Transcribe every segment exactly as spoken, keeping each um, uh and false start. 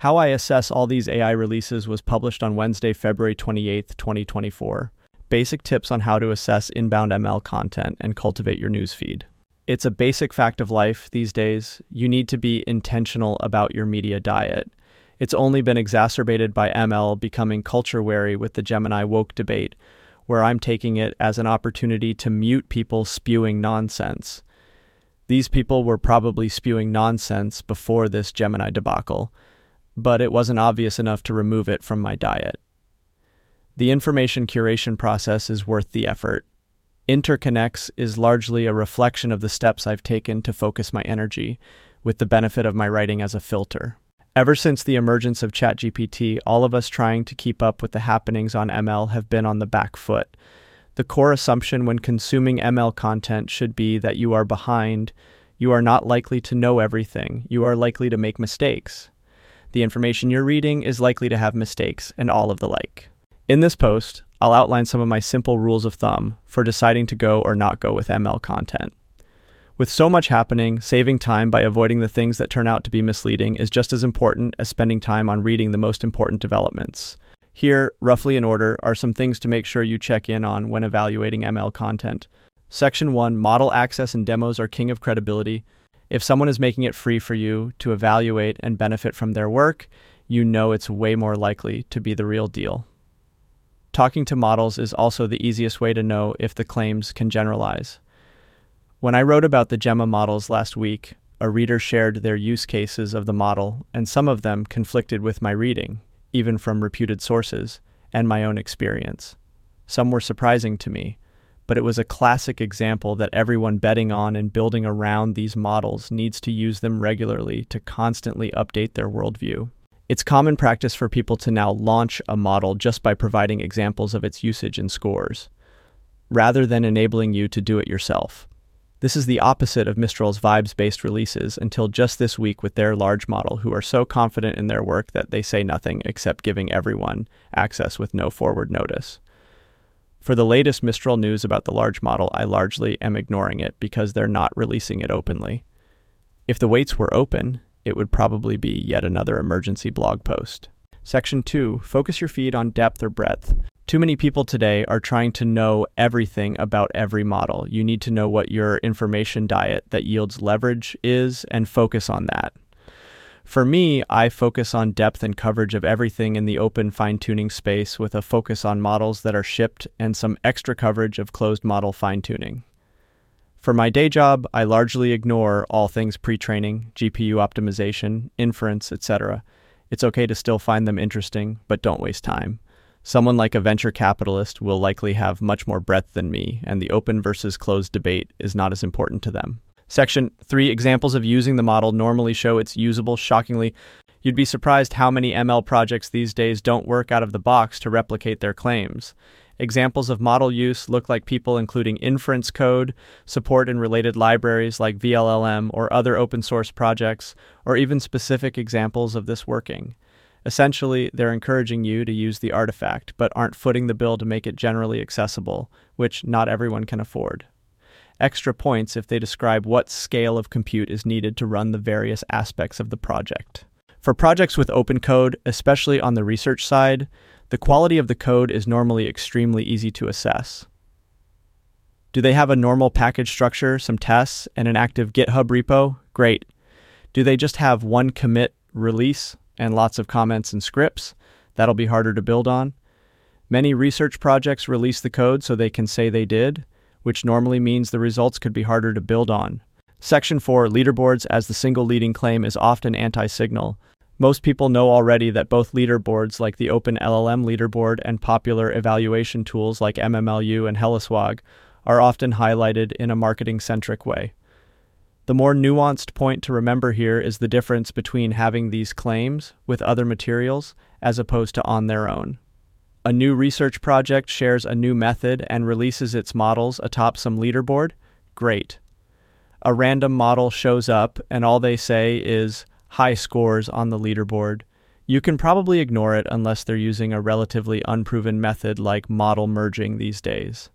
How I assess all these A I releases was published on Wednesday, February twenty-eighth, twenty twenty-four. Basic tips on how to assess inbound M L content and cultivate your newsfeed. It's a basic fact of life these days. You need to be intentional about your media diet. It's only been exacerbated by M L becoming culture-wary with the Gemini woke debate, where I'm taking it as an opportunity to mute people spewing nonsense. These people were probably spewing nonsense before this Gemini debacle, but it wasn't obvious enough to remove it from my diet. The information curation process is worth the effort. Interconnects is largely a reflection of the steps I've taken to focus my energy, with the benefit of my writing as a filter. Ever since the emergence of ChatGPT, all of us trying to keep up with the happenings on M L have been on the back foot. The core assumption when consuming M L content should be that you are behind, you are not likely to know everything, you are likely to make mistakes. The information you're reading is likely to have mistakes, and all of the like. In this post, I'll outline some of my simple rules of thumb for deciding to go or not go with M L content. With so much happening, saving time by avoiding the things that turn out to be misleading is just as important as spending time on reading the most important developments. Here, roughly in order, are some things to make sure you check in on when evaluating M L content. Section one, model access and demos are king of credibility. If someone is making it free for you to evaluate and benefit from their work, you know it's way more likely to be the real deal. Talking to models is also the easiest way to know if the claims can generalize. When I wrote about the Gemma models last week, a reader shared their use cases of the model, and some of them conflicted with my reading, even from reputed sources, and my own experience. Some were surprising to me, but it was a classic example that everyone betting on and building around these models needs to use them regularly to constantly update their worldview. It's common practice for people to now launch a model just by providing examples of its usage and scores, rather than enabling you to do it yourself. This is the opposite of Mistral's vibes-based releases until just this week with their large model, who are so confident in their work that they say nothing except giving everyone access with no forward notice. For the latest Mistral news about the large model, I largely am ignoring it because they're not releasing it openly. If the weights were open, it would probably be yet another emergency blog post. Section two, focus your feed on depth or breadth. Too many people today are trying to know everything about every model. You need to know what your information diet that yields leverage is and focus on that. For me, I focus on depth and coverage of everything in the open fine-tuning space with a focus on models that are shipped and some extra coverage of closed model fine-tuning. For my day job, I largely ignore all things pre-training, G P U optimization, inference, et cetera. It's okay to still find them interesting, but don't waste time. Someone like a venture capitalist will likely have much more breadth than me, and the open versus closed debate is not as important to them. Section three, examples of using the model normally show it's usable. Shockingly, you'd be surprised how many M L projects these days don't work out of the box to replicate their claims. Examples of model use look like people including inference code, support in related libraries like V L L M or other open source projects, or even specific examples of this working. Essentially, they're encouraging you to use the artifact, but aren't footing the bill to make it generally accessible, which not everyone can afford. Extra points if they describe what scale of compute is needed to run the various aspects of the project. For projects with open code, especially on the research side, the quality of the code is normally extremely easy to assess. Do they have a normal package structure, some tests, and an active GitHub repo? Great. Do they just have one commit release and lots of comments and scripts? That'll be harder to build on. Many research projects release the code so they can say they did, which normally means the results could be harder to build on. Section four, leaderboards as the single leading claim is often anti-signal. Most people know already that both leaderboards like the Open L L M leaderboard and popular evaluation tools like M M L U and Hellaswag are often highlighted in a marketing-centric way. The more nuanced point to remember here is the difference between having these claims with other materials as opposed to on their own. A new research project shares a new method and releases its models atop some leaderboard? Great. A random model shows up and all they say is high scores on the leaderboard. You can probably ignore it unless they're using a relatively unproven method like model merging these days.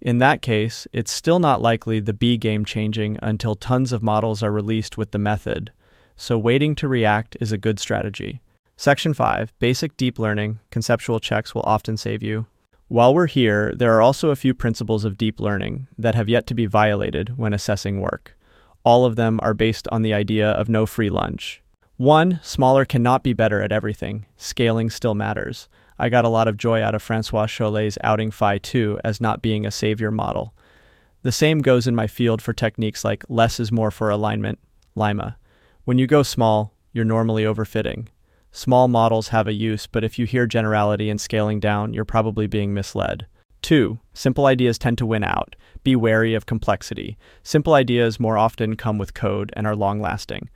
In that case, it's still not likely to be game-changing until tons of models are released with the method, so waiting to react is a good strategy. Section five, Basic Deep Learning, Conceptual Checks will often save you. While we're here, there are also a few principles of deep learning that have yet to be violated when assessing work. All of them are based on the idea of no free lunch. One, smaller cannot be better at everything. Scaling still matters. I got a lot of joy out of Francois Chollet's outing Phi two as not being a savior model. The same goes in my field for techniques like less is more for alignment, Lima. When you go small, you're normally overfitting. Small models have a use, but if you hear generality and scaling down, you're probably being misled. Two, simple ideas tend to win out. Be wary of complexity. Simple ideas more often come with code and are long-lasting.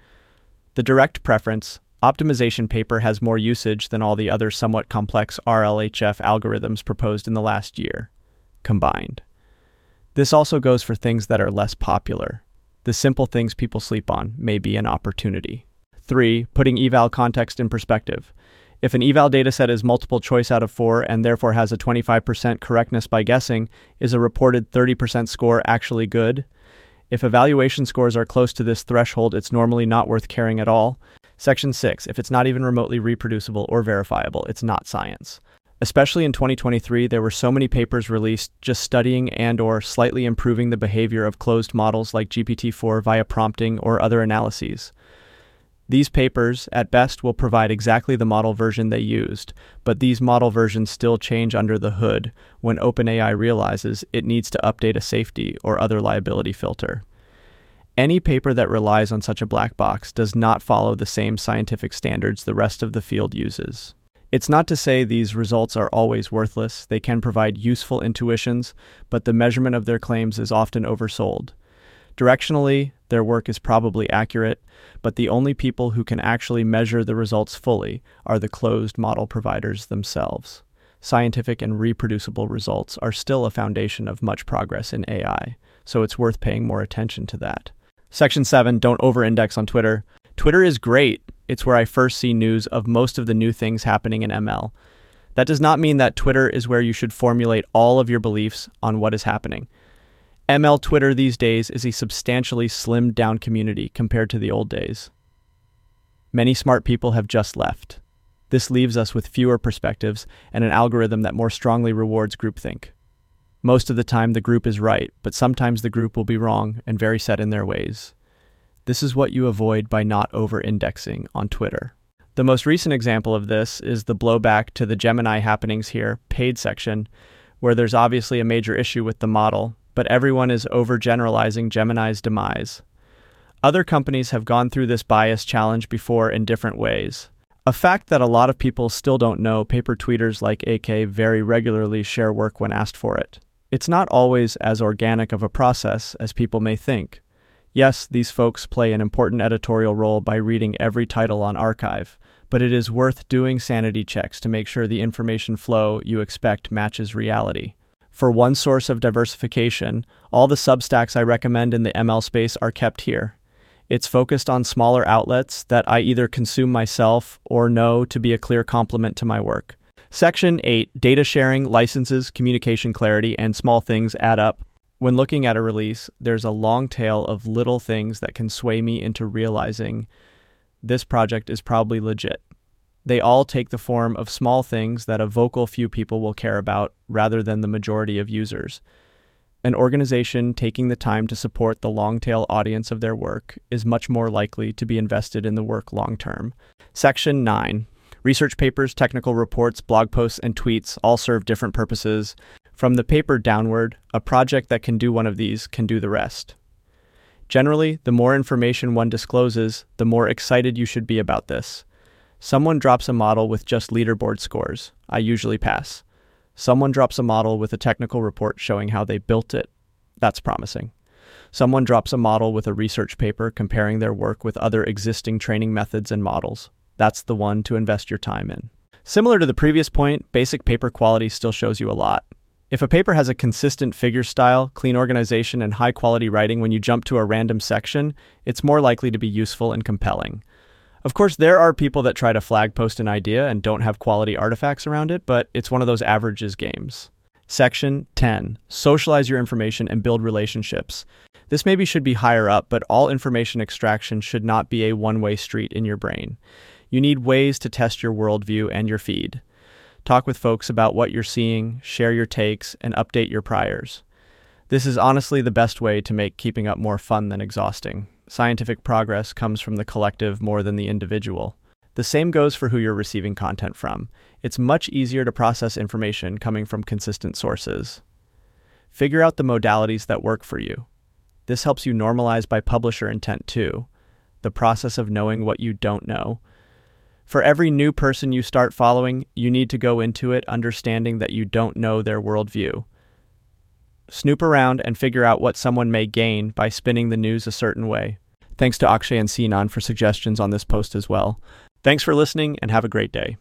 The direct preference, optimization paper has more usage than all the other somewhat complex R L H F algorithms proposed in the last year, combined. This also goes for things that are less popular. The simple things people sleep on may be an opportunity. Three, putting eval context in perspective. If an eval dataset is multiple choice out of four and therefore has a twenty-five percent correctness by guessing, is a reported thirty percent score actually good? If evaluation scores are close to this threshold, it's normally not worth caring at all. Section six, if it's not even remotely reproducible or verifiable, it's not science. Especially in twenty twenty-three, there were so many papers released just studying and or slightly improving the behavior of closed models like G P T four via prompting or other analyses. These papers, at best, will provide exactly the model version they used, but these model versions still change under the hood when OpenAI realizes it needs to update a safety or other liability filter. Any paper that relies on such a black box does not follow the same scientific standards the rest of the field uses. It's not to say these results are always worthless. They can provide useful intuitions, but the measurement of their claims is often oversold. Directionally, their work is probably accurate, but the only people who can actually measure the results fully are the closed model providers themselves. Scientific and reproducible results are still a foundation of much progress in A I, so it's worth paying more attention to that. Section seven, don't over-index on Twitter. Twitter is great. It's where I first see news of most of the new things happening in M L. That does not mean that Twitter is where you should formulate all of your beliefs on what is happening. M L Twitter these days is a substantially slimmed-down community compared to the old days. Many smart people have just left. This leaves us with fewer perspectives and an algorithm that more strongly rewards groupthink. Most of the time, the group is right, but sometimes the group will be wrong and very set in their ways. This is what you avoid by not over-indexing on Twitter. The most recent example of this is the blowback to the Gemini happenings here, paid section, where there's obviously a major issue with the model, but everyone is overgeneralizing Gemini's demise. Other companies have gone through this bias challenge before in different ways. A fact that a lot of people still don't know, paper tweeters like A K very regularly share work when asked for it. It's not always as organic of a process as people may think. Yes, these folks play an important editorial role by reading every title on archive, but it is worth doing sanity checks to make sure the information flow you expect matches reality. For one source of diversification, all the substacks I recommend in the M L space are kept here. It's focused on smaller outlets that I either consume myself or know to be a clear complement to my work. Section eight, data sharing, licenses, communication clarity, and small things add up. When looking at a release, there's a long tail of little things that can sway me into realizing this project is probably legit. They all take the form of small things that a vocal few people will care about rather than the majority of users. An organization taking the time to support the long-tail audience of their work is much more likely to be invested in the work long-term. Section nine. Research papers, technical reports, blog posts, and tweets all serve different purposes. From the paper downward, a project that can do one of these can do the rest. Generally, the more information one discloses, the more excited you should be about this. Someone drops a model with just leaderboard scores. I usually pass. Someone drops a model with a technical report showing how they built it. That's promising. Someone drops a model with a research paper comparing their work with other existing training methods and models. That's the one to invest your time in. Similar to the previous point, basic paper quality still shows you a lot. If a paper has a consistent figure style, clean organization, and high-quality writing when you jump to a random section, it's more likely to be useful and compelling. Of course, there are people that try to flag post an idea and don't have quality artifacts around it, but it's one of those averages games. Section ten, socialize your information and build relationships. This maybe should be higher up, but all information extraction should not be a one-way street in your brain. You need ways to test your worldview and your feed. Talk with folks about what you're seeing, share your takes, and update your priors. This is honestly the best way to make keeping up more fun than exhausting. Scientific progress comes from the collective more than the individual. The same goes for who you're receiving content from. It's much easier to process information coming from consistent sources. Figure out the modalities that work for you. This helps you normalize by publisher intent too, the process of knowing what you don't know. For every new person you start following, you need to go into it understanding that you don't know their worldview. Snoop around and figure out what someone may gain by spinning the news a certain way. Thanks to Akshay and Sinan for suggestions on this post as well. Thanks for listening and have a great day.